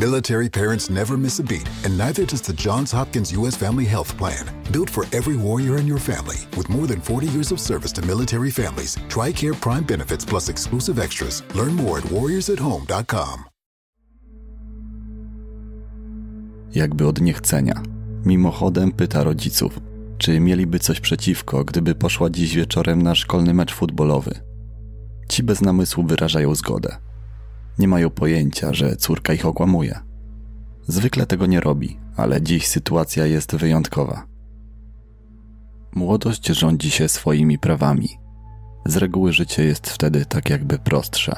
Military parents never miss a beat, and neither does the Johns Hopkins U.S. Family Health Plan. Built for every warrior in your family. With more than 40 years of service to military families, TriCare Prime benefits plus exclusive extras. Learn more at warriorsathome.com. Jakby od niechcenia. Mimochodem pyta rodziców, czy mieliby coś przeciwko, gdyby poszła dziś wieczorem na szkolny mecz futbolowy. Ci bez namysłu wyrażają zgodę. Nie mają pojęcia, że córka ich okłamuje. Zwykle tego nie robi, ale dziś sytuacja jest wyjątkowa. Młodość rządzi się swoimi prawami. Z reguły życie jest wtedy tak jakby prostsze.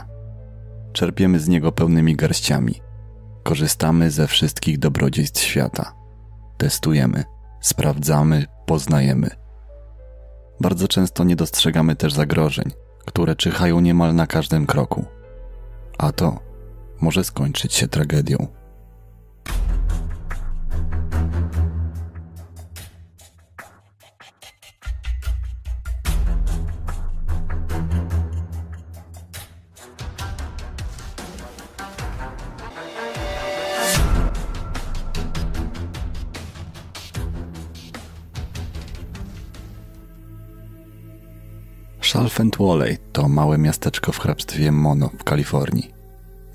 Czerpiemy z niego pełnymi garściami. Korzystamy ze wszystkich dobrodziejstw świata. Testujemy, sprawdzamy, poznajemy. Bardzo często nie dostrzegamy też zagrożeń, które czyhają niemal na każdym kroku. A to może skończyć się tragedią. Walej to małe miasteczko w hrabstwie Mono w Kalifornii.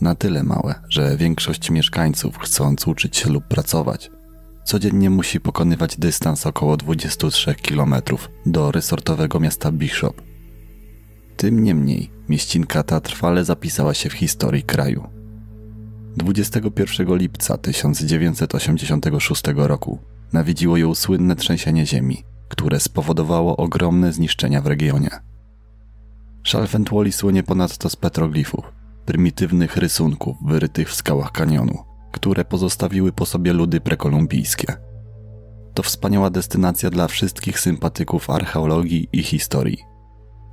Na tyle małe, że większość mieszkańców, chcąc uczyć się lub pracować, codziennie musi pokonywać dystans około 23 km do resortowego miasta Bishop. Tym niemniej mieścinka ta trwale zapisała się w historii kraju. 21 lipca 1986 roku nawiedziło ją słynne trzęsienie ziemi, które spowodowało ogromne zniszczenia w regionie. Chalfant Valley słynie ponadto z petroglifów, prymitywnych rysunków wyrytych w skałach kanionu, które pozostawiły po sobie ludy prekolumbijskie. To wspaniała destynacja dla wszystkich sympatyków archeologii i historii.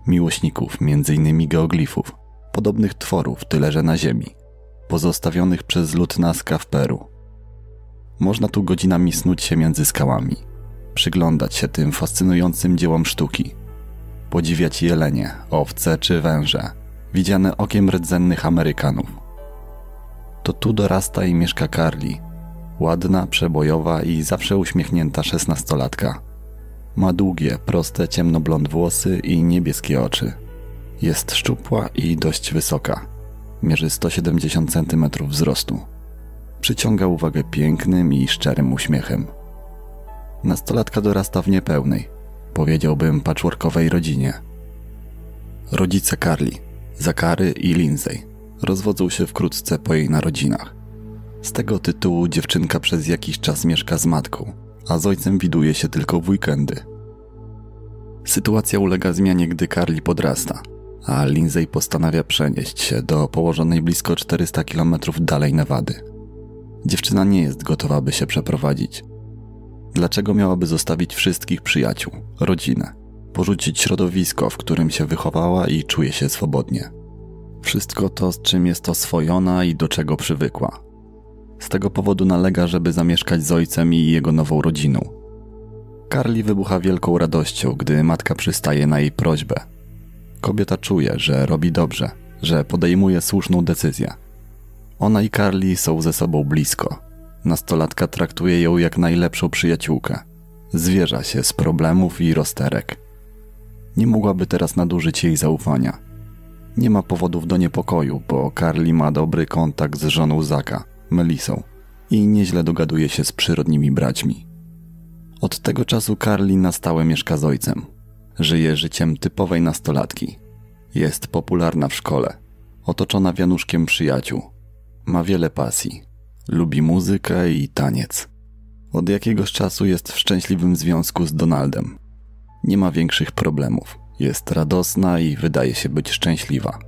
Miłośników m.in. geoglifów, podobnych tworów tyle że na ziemi, pozostawionych przez lud Nazca w Peru. Można tu godzinami snuć się między skałami, przyglądać się tym fascynującym dziełom sztuki, podziwiać jelenie, owce czy węże, widziane okiem rdzennych Amerykanów. To tu dorasta i mieszka Carly, ładna, przebojowa i zawsze uśmiechnięta 16-latka. Ma długie, proste, ciemnoblond włosy i niebieskie oczy. Jest szczupła i dość wysoka. Mierzy 170 cm wzrostu. Przyciąga uwagę pięknym i szczerym uśmiechem. Nastolatka dorasta w niepełnej, powiedziałbym patchworkowej rodzinie. Rodzice Carly, Zachary i Lindsay, rozwodzą się wkrótce po jej narodzinach. Z tego tytułu dziewczynka przez jakiś czas mieszka z matką, a z ojcem widuje się tylko w weekendy. Sytuacja ulega zmianie, gdy Carly podrasta, a Lindsay postanawia przenieść się do położonej blisko 400 km dalej Nevady. Dziewczyna nie jest gotowa, by się przeprowadzić. Dlaczego miałaby zostawić wszystkich przyjaciół, rodzinę, porzucić środowisko, w którym się wychowała i czuje się swobodnie? Wszystko to, z czym jest oswojona i do czego przywykła. Z tego powodu nalega, żeby zamieszkać z ojcem i jego nową rodziną. Carly wybucha wielką radością, gdy matka przystaje na jej prośbę. Kobieta czuje, że robi dobrze, że podejmuje słuszną decyzję. Ona i Carly są ze sobą blisko. Nastolatka traktuje ją jak najlepszą przyjaciółkę. Zwierza się z problemów i rozterek. Nie mogłaby teraz nadużyć jej zaufania. Nie ma powodów do niepokoju, bo Carly ma dobry kontakt z żoną Zaka, Melissą, i nieźle dogaduje się z przyrodnimi braćmi. Od tego czasu Carly na stałe mieszka z ojcem. Żyje życiem typowej nastolatki. Jest popularna w szkole, otoczona wianuszkiem przyjaciół. Ma wiele pasji. Lubi muzykę i taniec. Od jakiegoś czasu jest w szczęśliwym związku z Donaldem. Nie ma większych problemów. Jest radosna i wydaje się być szczęśliwa.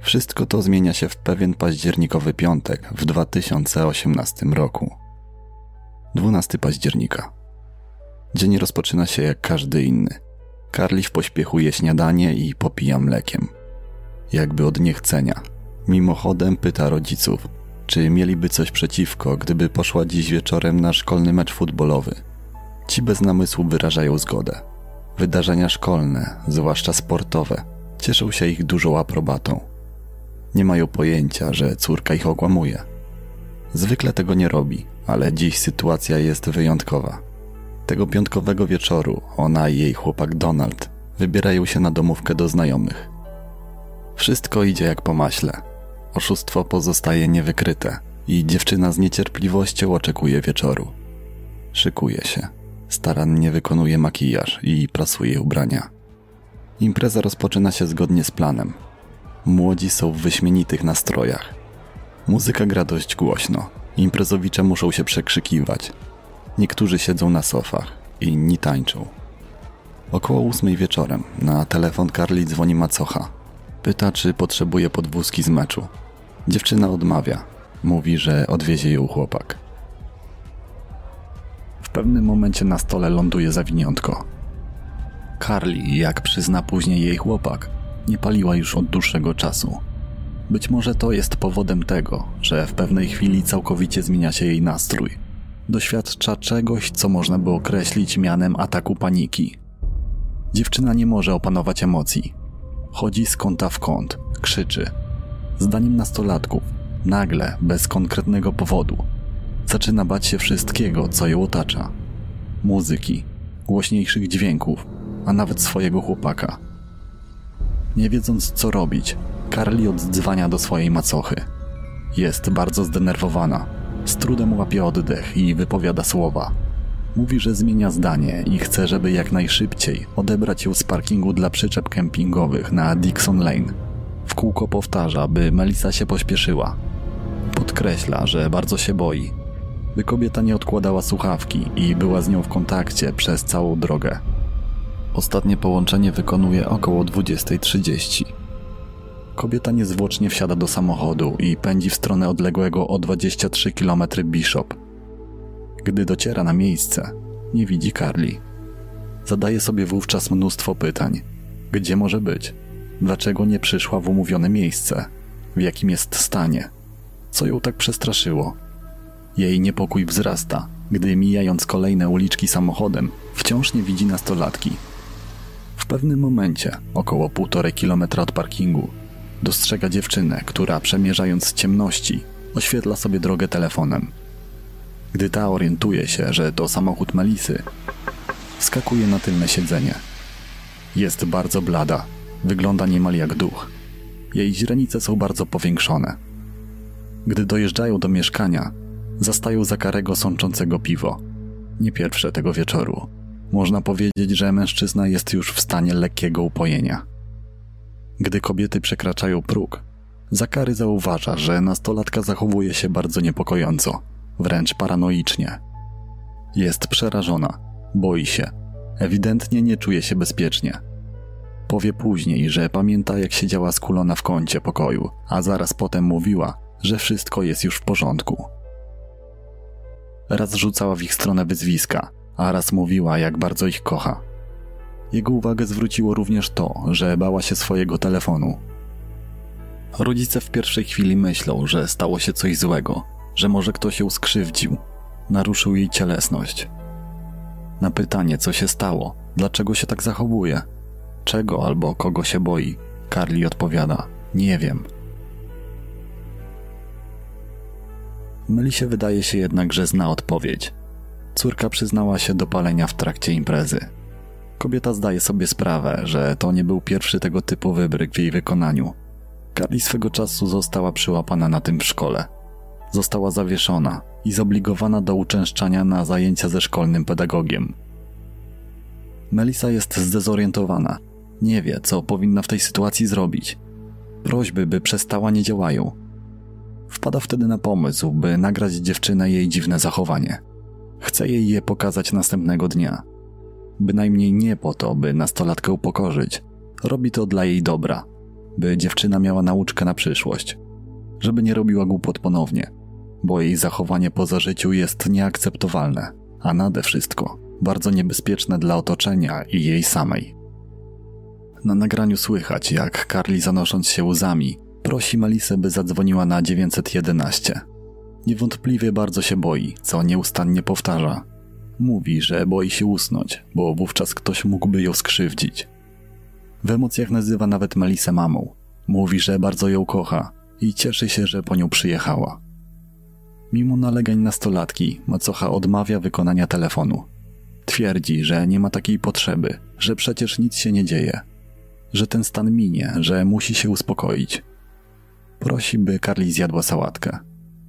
Wszystko to zmienia się w pewien październikowy piątek w 2018 roku. 12 października. Dzień rozpoczyna się jak każdy inny. Carly w pośpiechu je śniadanie i popija mlekiem. Jakby od niechcenia. Mimochodem pyta rodziców, czy mieliby coś przeciwko, gdyby poszła dziś wieczorem na szkolny mecz futbolowy. Ci bez namysłu wyrażają zgodę. Wydarzenia szkolne, zwłaszcza sportowe, cieszą się ich dużą aprobatą. Nie mają pojęcia, że córka ich okłamuje. Zwykle tego nie robi, ale dziś sytuacja jest wyjątkowa. Tego piątkowego wieczoru ona i jej chłopak Donald wybierają się na domówkę do znajomych. Wszystko idzie jak po maśle. Oszustwo pozostaje niewykryte i dziewczyna z niecierpliwością oczekuje wieczoru. Szykuje się. Starannie wykonuje makijaż i prasuje ubrania. Impreza rozpoczyna się zgodnie z planem. Młodzi są w wyśmienitych nastrojach. Muzyka gra dość głośno. Imprezowicze muszą się przekrzykiwać. Niektórzy siedzą na sofach, inni tańczą. Około 8 wieczorem na telefon Carly dzwoni macocha. Pyta, czy potrzebuje podwózki z meczu. Dziewczyna odmawia. Mówi, że odwiezie ją chłopak. W pewnym momencie na stole ląduje zawiniątko. Carly, jak przyzna później jej chłopak, nie paliła już od dłuższego czasu. Być może to jest powodem tego, że w pewnej chwili całkowicie zmienia się jej nastrój. Doświadcza czegoś, co można by określić mianem ataku paniki. Dziewczyna nie może opanować emocji. Chodzi z kąta w kąt, krzyczy. Zdaniem nastolatków, nagle, bez konkretnego powodu, zaczyna bać się wszystkiego, co ją otacza. Muzyki, głośniejszych dźwięków, a nawet swojego chłopaka. Nie wiedząc, co robić, Carly oddzwania do swojej macochy. Jest bardzo zdenerwowana. Z trudem łapie oddech i wypowiada słowa. Mówi, że zmienia zdanie i chce, żeby jak najszybciej odebrać ją z parkingu dla przyczep kempingowych na Dixon Lane. W kółko powtarza, by Melissa się pośpieszyła. Podkreśla, że bardzo się boi, by kobieta nie odkładała słuchawki i była z nią w kontakcie przez całą drogę. Ostatnie połączenie wykonuje około 20:30. Kobieta niezwłocznie wsiada do samochodu i pędzi w stronę odległego o 23 km Bishop. Gdy dociera na miejsce, nie widzi Carly. Zadaje sobie wówczas mnóstwo pytań. Gdzie może być? Dlaczego nie przyszła w umówione miejsce? W jakim jest stanie? Co ją tak przestraszyło? Jej niepokój wzrasta, gdy mijając kolejne uliczki samochodem, wciąż nie widzi nastolatki. W pewnym momencie, około 1,5 kilometra od parkingu, dostrzega dziewczynę, która przemierzając ciemności, oświetla sobie drogę telefonem. Gdy ta orientuje się, że to samochód Melissy, wskakuje na tylne siedzenie. Jest bardzo blada, wygląda niemal jak duch. Jej źrenice są bardzo powiększone. Gdy dojeżdżają do mieszkania, zastają Zakarego sączącego piwo. Nie pierwsze tego wieczoru. Można powiedzieć, że mężczyzna jest już w stanie lekkiego upojenia. Gdy kobiety przekraczają próg, Zachary zauważa, że nastolatka zachowuje się bardzo niepokojąco, wręcz paranoicznie. Jest przerażona, boi się, ewidentnie nie czuje się bezpiecznie. Powie później, że pamięta, jak siedziała skulona w kącie pokoju, a zaraz potem mówiła, że wszystko jest już w porządku. Raz rzucała w ich stronę wyzwiska, a raz mówiła, jak bardzo ich kocha. Jego uwagę zwróciło również to, że bała się swojego telefonu. Rodzice w pierwszej chwili myślą, że stało się coś złego, że może ktoś ją skrzywdził, naruszył jej cielesność. Na pytanie, co się stało, dlaczego się tak zachowuje, czego albo kogo się boi, Carly odpowiada: nie wiem. Melisie wydaje się jednak, że zna odpowiedź. Córka przyznała się do palenia w trakcie imprezy. Kobieta zdaje sobie sprawę, że to nie był pierwszy tego typu wybryk w jej wykonaniu. Carly swego czasu została przyłapana na tym w szkole. Została zawieszona i zobligowana do uczęszczania na zajęcia ze szkolnym pedagogiem. Melissa jest zdezorientowana. Nie wie, co powinna w tej sytuacji zrobić. Prośby, by przestała, nie działają. Wpada wtedy na pomysł, by nagrać dziewczynę jej dziwne zachowanie. Chce jej je pokazać następnego dnia. Bynajmniej nie po to, by nastolatkę upokorzyć. Robi to dla jej dobra, by dziewczyna miała nauczkę na przyszłość. Żeby nie robiła głupot ponownie, bo jej zachowanie poza życiu jest nieakceptowalne, a nade wszystko bardzo niebezpieczne dla otoczenia i jej samej. Na nagraniu słychać, jak Carly, zanosząc się łzami, prosi Melissę, by zadzwoniła na 911. Niewątpliwie bardzo się boi, co nieustannie powtarza. Mówi, że boi się usnąć, bo wówczas ktoś mógłby ją skrzywdzić. W emocjach nazywa nawet Melissę mamą. Mówi, że bardzo ją kocha i cieszy się, że po nią przyjechała. Mimo nalegań nastolatki, macocha odmawia wykonania telefonu. Twierdzi, że nie ma takiej potrzeby, że przecież nic się nie dzieje, że ten stan minie, że musi się uspokoić. Prosi, by Carly zjadła sałatkę,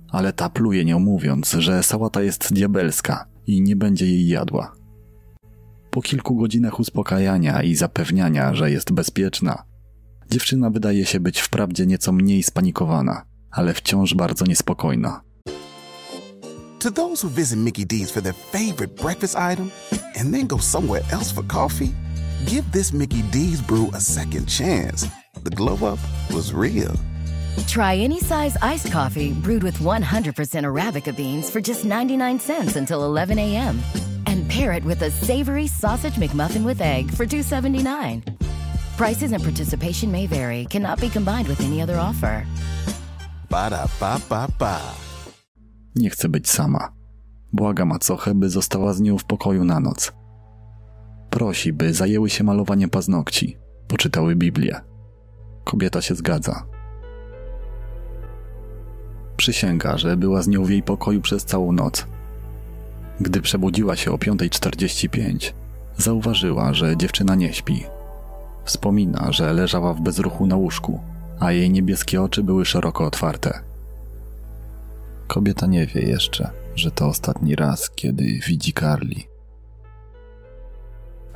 ale ta pluje nią, mówiąc, że sałata jest diabelska i nie będzie jej jadła. Po kilku godzinach uspokajania i zapewniania, że jest bezpieczna, dziewczyna wydaje się być wprawdzie nieco mniej spanikowana, ale wciąż bardzo niespokojna. To those who visit Mickey D's for their favorite breakfast item and then go somewhere else for coffee, give this Mickey D's brew a second chance. The glow up was real. Try any size iced coffee brewed with 100% Arabica beans for just 99 cents until 11 a.m. and pair it with a savory sausage McMuffin with egg for $2.79. Prices and participation may vary. Cannot be combined with any other offer. Ba-da-ba-ba-ba. Nie chce być sama. Błaga macochę, by została z nią w pokoju na noc. Prosi, by zajęły się malowaniem paznokci, poczytały Biblię. Kobieta się zgadza. Przysięga, że była z nią w jej pokoju przez całą noc. Gdy przebudziła się o 5:45, zauważyła, że dziewczyna nie śpi. Wspomina, że leżała w bezruchu na łóżku, a jej niebieskie oczy były szeroko otwarte. Kobieta nie wie jeszcze, że to ostatni raz, kiedy widzi Carly.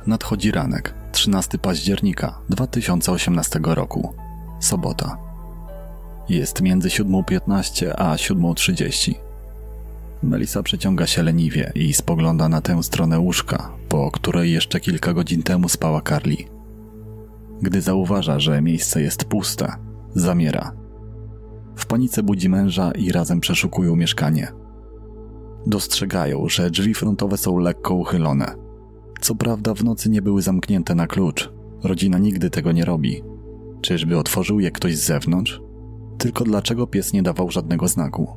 Nadchodzi ranek, 13 października 2018 roku, sobota. Jest między 7:15 a 7:30. Melissa przeciąga się leniwie i spogląda na tę stronę łóżka, po której jeszcze kilka godzin temu spała Carly. Gdy zauważa, że miejsce jest puste, zamiera. W panice budzi męża i razem przeszukują mieszkanie. Dostrzegają, że drzwi frontowe są lekko uchylone. Co prawda w nocy nie były zamknięte na klucz. Rodzina nigdy tego nie robi. Czyżby otworzył je ktoś z zewnątrz? Tylko dlaczego pies nie dawał żadnego znaku?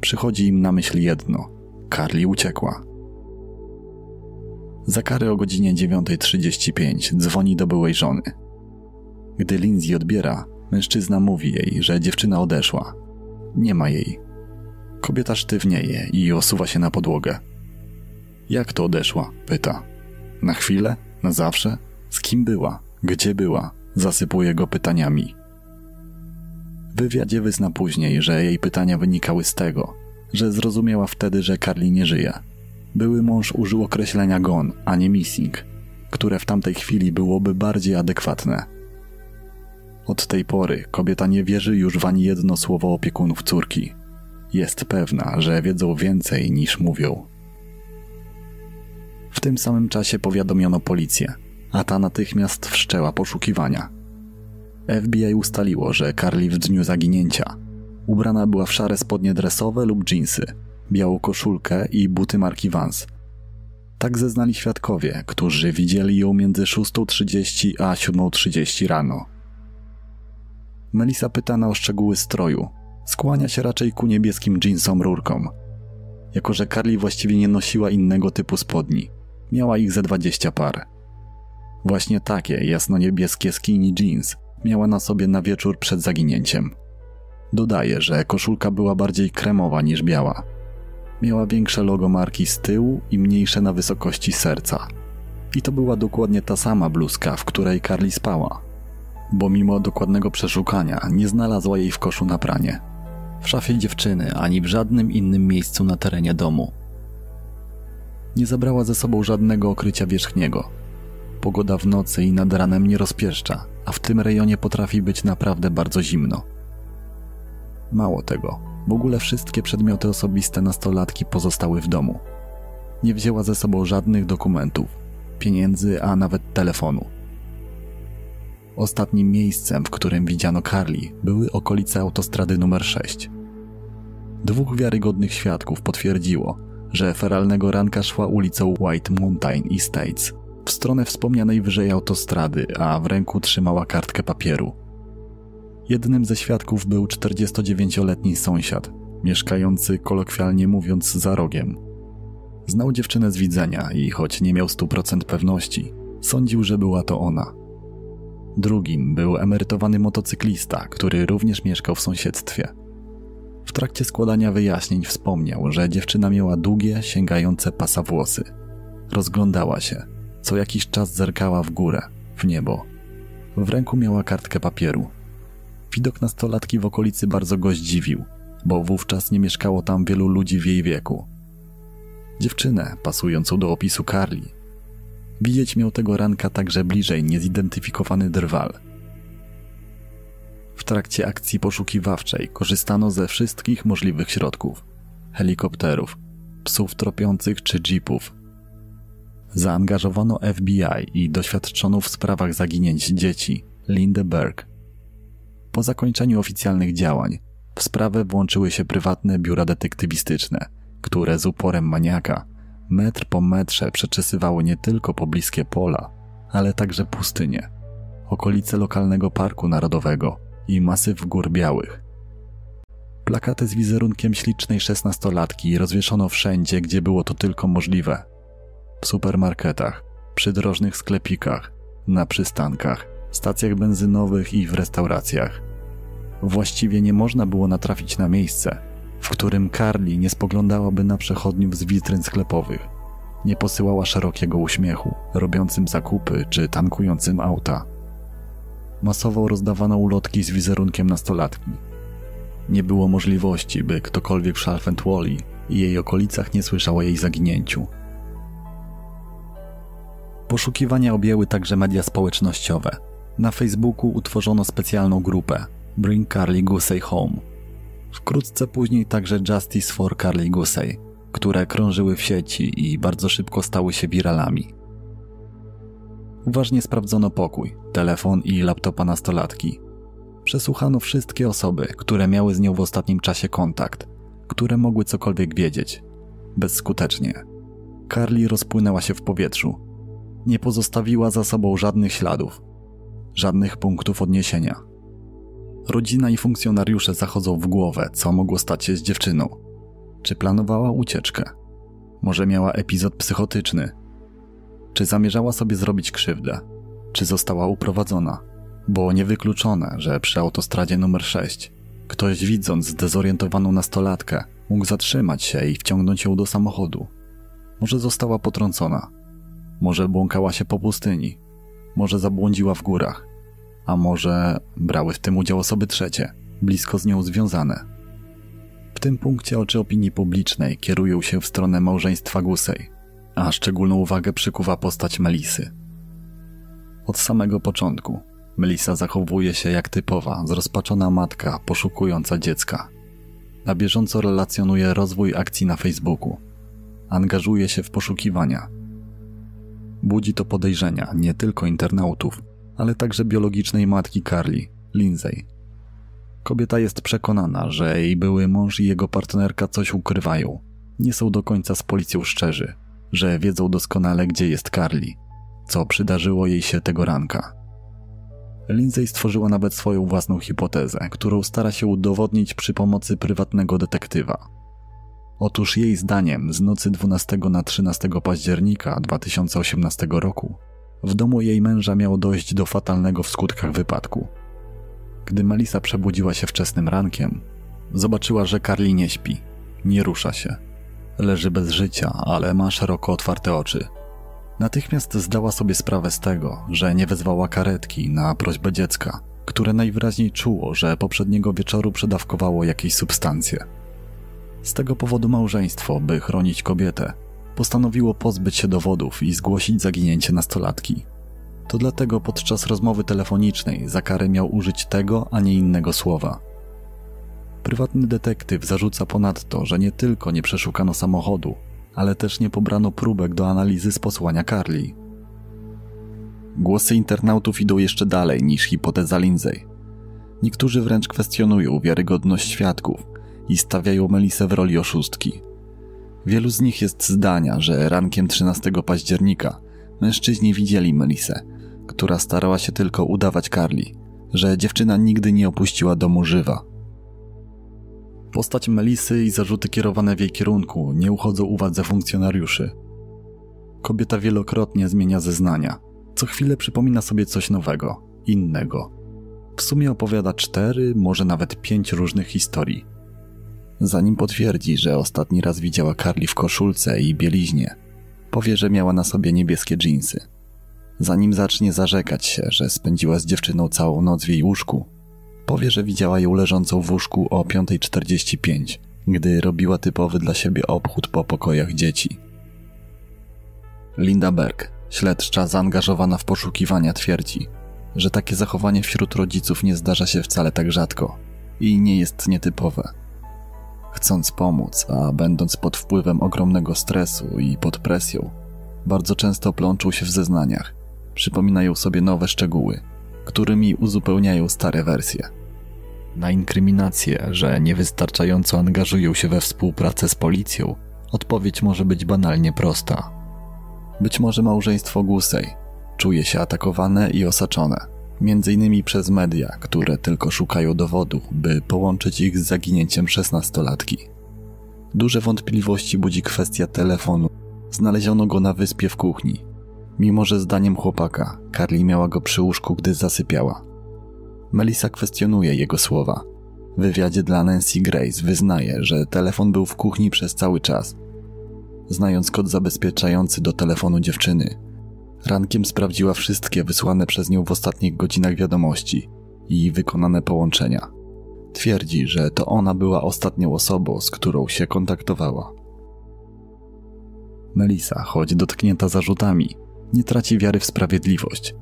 Przychodzi im na myśl jedno. Carly uciekła. Zachary o godzinie 9:35 dzwoni do byłej żony. Gdy Lindsay odbiera, mężczyzna mówi jej, że dziewczyna odeszła. Nie ma jej. Kobieta sztywnieje i osuwa się na podłogę. Jak to odeszła? Pyta. Na chwilę? Na zawsze? Z kim była? Gdzie była? Zasypuje go pytaniami. W wywiadzie wyzna później, że jej pytania wynikały z tego, że zrozumiała wtedy, że Carly nie żyje. Były mąż użył określenia gone, a nie missing, które w tamtej chwili byłoby bardziej adekwatne. Od tej pory kobieta nie wierzy już w ani jedno słowo opiekunów córki. Jest pewna, że wiedzą więcej niż mówią. W tym samym czasie powiadomiono policję, a ta natychmiast wszczęła poszukiwania. FBI ustaliło, że Carly w dniu zaginięcia ubrana była w szare spodnie dresowe lub dżinsy, białą koszulkę i buty marki Vans. Tak zeznali świadkowie, którzy widzieli ją między 6:30 a 7:30 rano. Melissa pytana o szczegóły stroju, skłania się raczej ku niebieskim dżinsom rurkom. Jako że Carly właściwie nie nosiła innego typu spodni, miała ich ze 20 par. Właśnie takie jasno-niebieskie skinny jeans miała na sobie na wieczór przed zaginięciem. Dodaje, że koszulka była bardziej kremowa niż biała. Miała większe logo marki z tyłu i mniejsze na wysokości serca. I to była dokładnie ta sama bluzka, w której Carly spała. Bo mimo dokładnego przeszukania nie znalazła jej w koszu na pranie, w szafie dziewczyny ani w żadnym innym miejscu na terenie domu. Nie zabrała ze sobą żadnego okrycia wierzchniego. Pogoda w nocy i nad ranem nie rozpieszcza, a w tym rejonie potrafi być naprawdę bardzo zimno. Mało tego, w ogóle wszystkie przedmioty osobiste nastolatki pozostały w domu. Nie wzięła ze sobą żadnych dokumentów, pieniędzy, a nawet telefonu. Ostatnim miejscem, w którym widziano Carly, były okolice autostrady nr 6. 2 wiarygodnych świadków potwierdziło, że feralnego ranka szła ulicą White Mountain Estates w stronę wspomnianej wyżej autostrady, a w ręku trzymała kartkę papieru. Jednym ze świadków był 49-letni sąsiad, mieszkający kolokwialnie mówiąc za rogiem. Znał dziewczynę z widzenia i choć nie miał 100% pewności, sądził, że była to ona. Drugim był emerytowany motocyklista, który również mieszkał w sąsiedztwie. W trakcie składania wyjaśnień wspomniał, że dziewczyna miała długie, sięgające pasa włosy. Rozglądała się. Co jakiś czas zerkała w górę, w niebo. W ręku miała kartkę papieru. Widok nastolatki w okolicy bardzo go zdziwił, bo wówczas nie mieszkało tam wielu ludzi w jej wieku. Dziewczynę, pasującą do opisu Carly. Widzieć miał tego ranka także bliżej niezidentyfikowany drwal. W trakcie akcji poszukiwawczej korzystano ze wszystkich możliwych środków. Helikopterów, psów tropiących czy jeepów. Zaangażowano FBI i doświadczoną w sprawach zaginięć dzieci Lindbergh. Po zakończeniu oficjalnych działań w sprawę włączyły się prywatne biura detektywistyczne, które z uporem maniaka metr po metrze przeczesywały nie tylko pobliskie pola, ale także pustynie, okolice lokalnego parku narodowego i masyw gór białych. Plakaty z wizerunkiem ślicznej szesnastolatki rozwieszono wszędzie, gdzie było to tylko możliwe. W supermarketach, przydrożnych sklepikach, na przystankach, stacjach benzynowych i w restauracjach. Właściwie nie można było natrafić na miejsce, w którym Carly nie spoglądałaby na przechodniów z witryn sklepowych, nie posyłała szerokiego uśmiechu robiącym zakupy czy tankującym auta. Masowo rozdawano ulotki z wizerunkiem nastolatki. Nie było możliwości, by ktokolwiek w Chalfant Valley i jej okolicach nie słyszał o jej zaginięciu. Poszukiwania objęły także media społecznościowe. Na Facebooku utworzono specjalną grupę Bring Carly Gusey Home. Wkrótce później także Justice for Carly Gusey, które krążyły w sieci i bardzo szybko stały się wiralami. Uważnie sprawdzono pokój, telefon i laptopa nastolatki. Przesłuchano wszystkie osoby, które miały z nią w ostatnim czasie kontakt, które mogły cokolwiek wiedzieć. Bezskutecznie. Carly rozpłynęła się w powietrzu. Nie pozostawiła za sobą żadnych śladów, żadnych punktów odniesienia. Rodzina i funkcjonariusze zachodzą w głowę, co mogło stać się z dziewczyną. Czy planowała ucieczkę? Może miała epizod psychotyczny? Czy zamierzała sobie zrobić krzywdę? Czy została uprowadzona? Bo niewykluczone, że przy autostradzie numer 6 ktoś, widząc zdezorientowaną nastolatkę, mógł zatrzymać się i wciągnąć ją do samochodu. Może została potrącona. Może błąkała się po pustyni, może zabłądziła w górach, a może brały w tym udział osoby trzecie, blisko z nią związane. W tym punkcie oczy opinii publicznej kierują się w stronę małżeństwa Gusey, a szczególną uwagę przykuwa postać Melissy. Od samego początku Melissa zachowuje się jak typowa, zrozpaczona matka poszukująca dziecka. Na bieżąco relacjonuje rozwój akcji na Facebooku. Angażuje się w poszukiwania. Budzi to podejrzenia nie tylko internautów, ale także biologicznej matki Carly, Lindsay. Kobieta jest przekonana, że jej były mąż i jego partnerka coś ukrywają, nie są do końca z policją szczerzy, że wiedzą doskonale, gdzie jest Carly, co przydarzyło jej się tego ranka. Lindsay stworzyła nawet swoją własną hipotezę, którą stara się udowodnić przy pomocy prywatnego detektywa. Otóż jej zdaniem z nocy 12 na 13 października 2018 roku w domu jej męża miało dojść do fatalnego w skutkach wypadku. Gdy Melissa przebudziła się wczesnym rankiem, zobaczyła, że Carly nie śpi, nie rusza się. Leży bez życia, ale ma szeroko otwarte oczy. Natychmiast zdała sobie sprawę z tego, że nie wezwała karetki na prośbę dziecka, które najwyraźniej czuło, że poprzedniego wieczoru przedawkowało jakieś substancje. Z tego powodu małżeństwo, by chronić kobietę, postanowiło pozbyć się dowodów i zgłosić zaginięcie nastolatki. To dlatego podczas rozmowy telefonicznej Zachary miał użyć tego, a nie innego słowa. Prywatny detektyw zarzuca ponadto, że nie tylko nie przeszukano samochodu, ale też nie pobrano próbek do analizy z posłania Carly. Głosy internautów idą jeszcze dalej niż hipoteza Lindsay. Niektórzy wręcz kwestionują wiarygodność świadków i stawiają Melissę w roli oszustki. Wielu z nich jest zdania, że rankiem 13 października mężczyźni widzieli Melissę, która starała się tylko udawać Carly, że dziewczyna nigdy nie opuściła domu żywa. Postać Melissy i zarzuty kierowane w jej kierunku nie uchodzą uwadze funkcjonariuszy. Kobieta wielokrotnie zmienia zeznania. Co chwilę przypomina sobie coś nowego, innego. W sumie opowiada 4, może nawet 5 różnych historii. zanim potwierdzi, że ostatni raz widziała Carly w koszulce i bieliźnie. Powie, że miała na sobie niebieskie dżinsy. Zanim zacznie zarzekać się, że spędziła z dziewczyną całą noc w jej łóżku, powie, że widziała ją leżącą w łóżku o 5:45, gdy robiła typowy dla siebie obchód po pokojach dzieci. Linda Berg, śledcza zaangażowana w poszukiwania, twierdzi, że takie zachowanie wśród rodziców nie zdarza się wcale tak rzadko i nie jest nietypowe. Chcąc pomóc, a będąc pod wpływem ogromnego stresu i pod presją, bardzo często plączą się w zeznaniach, przypominają sobie nowe szczegóły, którymi uzupełniają stare wersje. Na inkryminację, że niewystarczająco angażują się we współpracę z policją, odpowiedź może być banalnie prosta. Być może małżeństwo Gusey czuje się atakowane i osaczone, m.in. przez media, które tylko szukają dowodu, by połączyć ich z zaginięciem 16-latki. Duże wątpliwości budzi kwestia telefonu. Znaleziono go na wyspie w kuchni, mimo że zdaniem chłopaka Carly miała go przy łóżku, gdy zasypiała. Melissa kwestionuje jego słowa. W wywiadzie dla Nancy Grace wyznaje, że telefon był w kuchni przez cały czas. Znając kod zabezpieczający do telefonu dziewczyny, rankiem sprawdziła wszystkie wysłane przez nią w ostatnich godzinach wiadomości i wykonane połączenia. Twierdzi, że to ona była ostatnią osobą, z którą się kontaktowała. Melissa, choć dotknięta zarzutami, nie traci wiary w sprawiedliwość.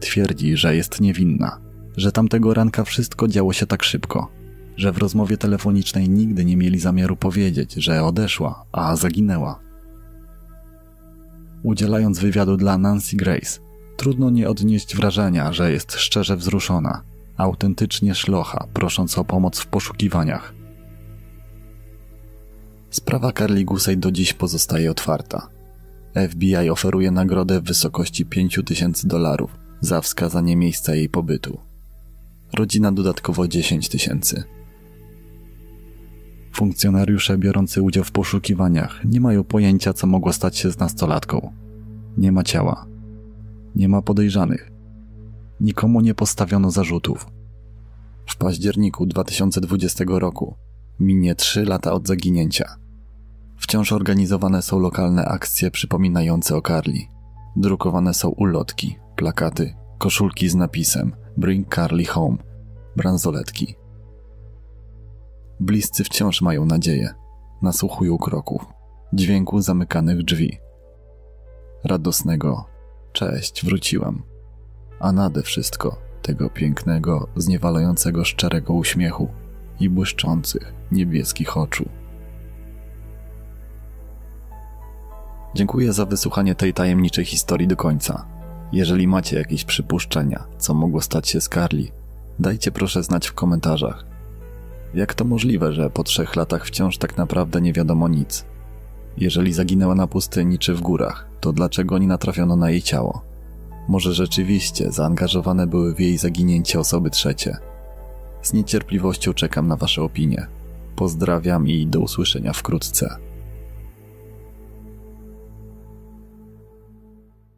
Twierdzi, że jest niewinna, że tamtego ranka wszystko działo się tak szybko, że w rozmowie telefonicznej nigdy nie mieli zamiaru powiedzieć, że odeszła, a zaginęła. Udzielając wywiadu dla Nancy Grace, trudno nie odnieść wrażenia, że jest szczerze wzruszona, autentycznie szlocha, prosząc o pomoc w poszukiwaniach. Sprawa Carly Gusey do dziś pozostaje otwarta. FBI oferuje nagrodę w wysokości $5,000 za wskazanie miejsca jej pobytu. Rodzina dodatkowo 10,000. Funkcjonariusze biorący udział w poszukiwaniach nie mają pojęcia, co mogło stać się z nastolatką. Nie ma ciała. Nie ma podejrzanych. Nikomu nie postawiono zarzutów. W październiku 2020 roku minie 3 lata od zaginięcia. Wciąż organizowane są lokalne akcje przypominające o Carly. Drukowane są ulotki, plakaty, koszulki z napisem Bring Carly Home, bransoletki. Bliscy wciąż mają nadzieję. Nasłuchują kroków, dźwięku zamykanych drzwi. Radosnego „Cześć, wróciłam”, a nade wszystko tego pięknego, zniewalającego szczerego uśmiechu i błyszczących, niebieskich oczu. Dziękuję za wysłuchanie tej tajemniczej historii do końca. Jeżeli macie jakieś przypuszczenia, co mogło stać się z Carly, dajcie proszę znać w komentarzach. Jak to możliwe, że po 3 latach wciąż tak naprawdę nie wiadomo nic? Jeżeli zaginęła na pustyni czy w górach, to dlaczego nie natrafiono na jej ciało? Może rzeczywiście zaangażowane były w jej zaginięcie osoby trzecie? Z niecierpliwością czekam na wasze opinie. Pozdrawiam i do usłyszenia wkrótce.